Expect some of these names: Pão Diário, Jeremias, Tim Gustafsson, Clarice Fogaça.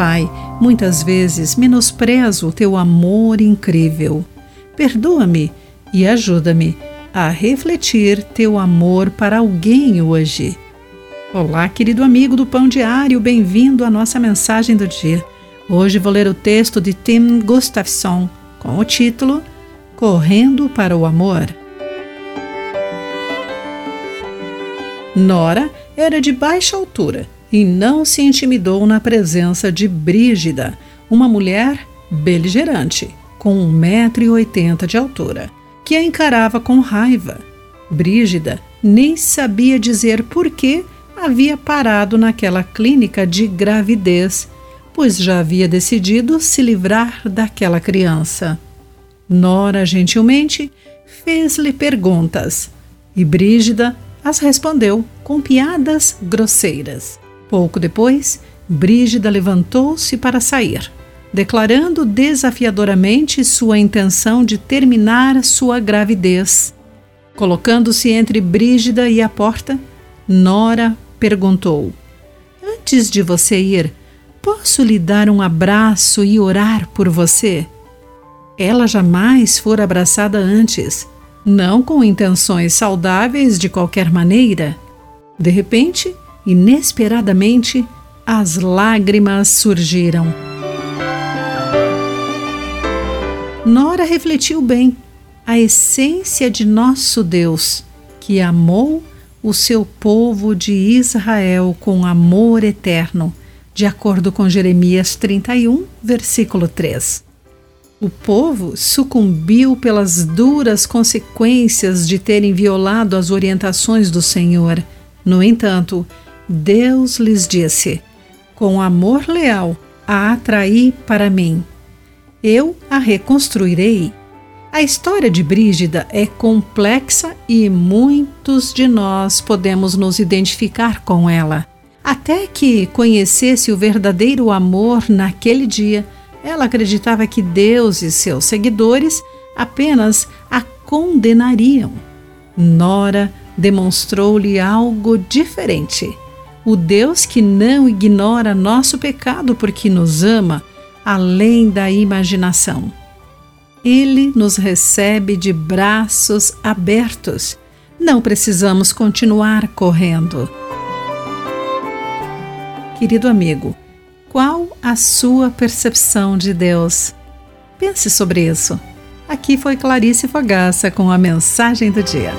Pai, muitas vezes menosprezo o teu amor incrível. Perdoa-me e ajuda-me a refletir teu amor para alguém hoje. Olá, querido amigo do Pão Diário, bem-vindo à nossa mensagem do dia. Hoje vou ler o texto de Tim Gustafsson com o título Correndo para o Amor. Nora era de baixa altura e não se intimidou na presença de Brígida, uma mulher beligerante, com 1,80 m de altura, que a encarava com raiva. Brígida nem sabia dizer por que havia parado naquela clínica de gravidez, pois já havia decidido se livrar daquela criança. Nora, gentilmente, fez-lhe perguntas e Brígida as respondeu com piadas grosseiras. Pouco depois, Brígida levantou-se para sair, declarando desafiadoramente sua intenção de terminar sua gravidez. Colocando-se entre Brígida e a porta, Nora perguntou: "Antes de você ir, posso lhe dar um abraço e orar por você?" Ela jamais fora abraçada antes, não com intenções saudáveis de qualquer maneira. De repente, inesperadamente, as lágrimas surgiram. Nora refletiu bem a essência de nosso Deus, que amou o seu povo de Israel com amor eterno, de acordo com Jeremias 31, versículo 3. O povo sucumbiu pelas duras consequências de terem violado as orientações do Senhor. No entanto, Deus lhes disse: "Com amor leal a atraí para mim. Eu a reconstruirei." A história de Brígida é complexa e muitos de nós podemos nos identificar com ela. Até que conhecesse o verdadeiro amor naquele dia, ela acreditava que Deus e seus seguidores apenas a condenariam. Nora demonstrou-lhe algo diferente. O Deus que não ignora nosso pecado porque nos ama, além da imaginação. Ele nos recebe de braços abertos. Não precisamos continuar correndo. Querido amigo, qual a sua percepção de Deus? Pense sobre isso. Aqui foi Clarice Fogaça com a mensagem do dia.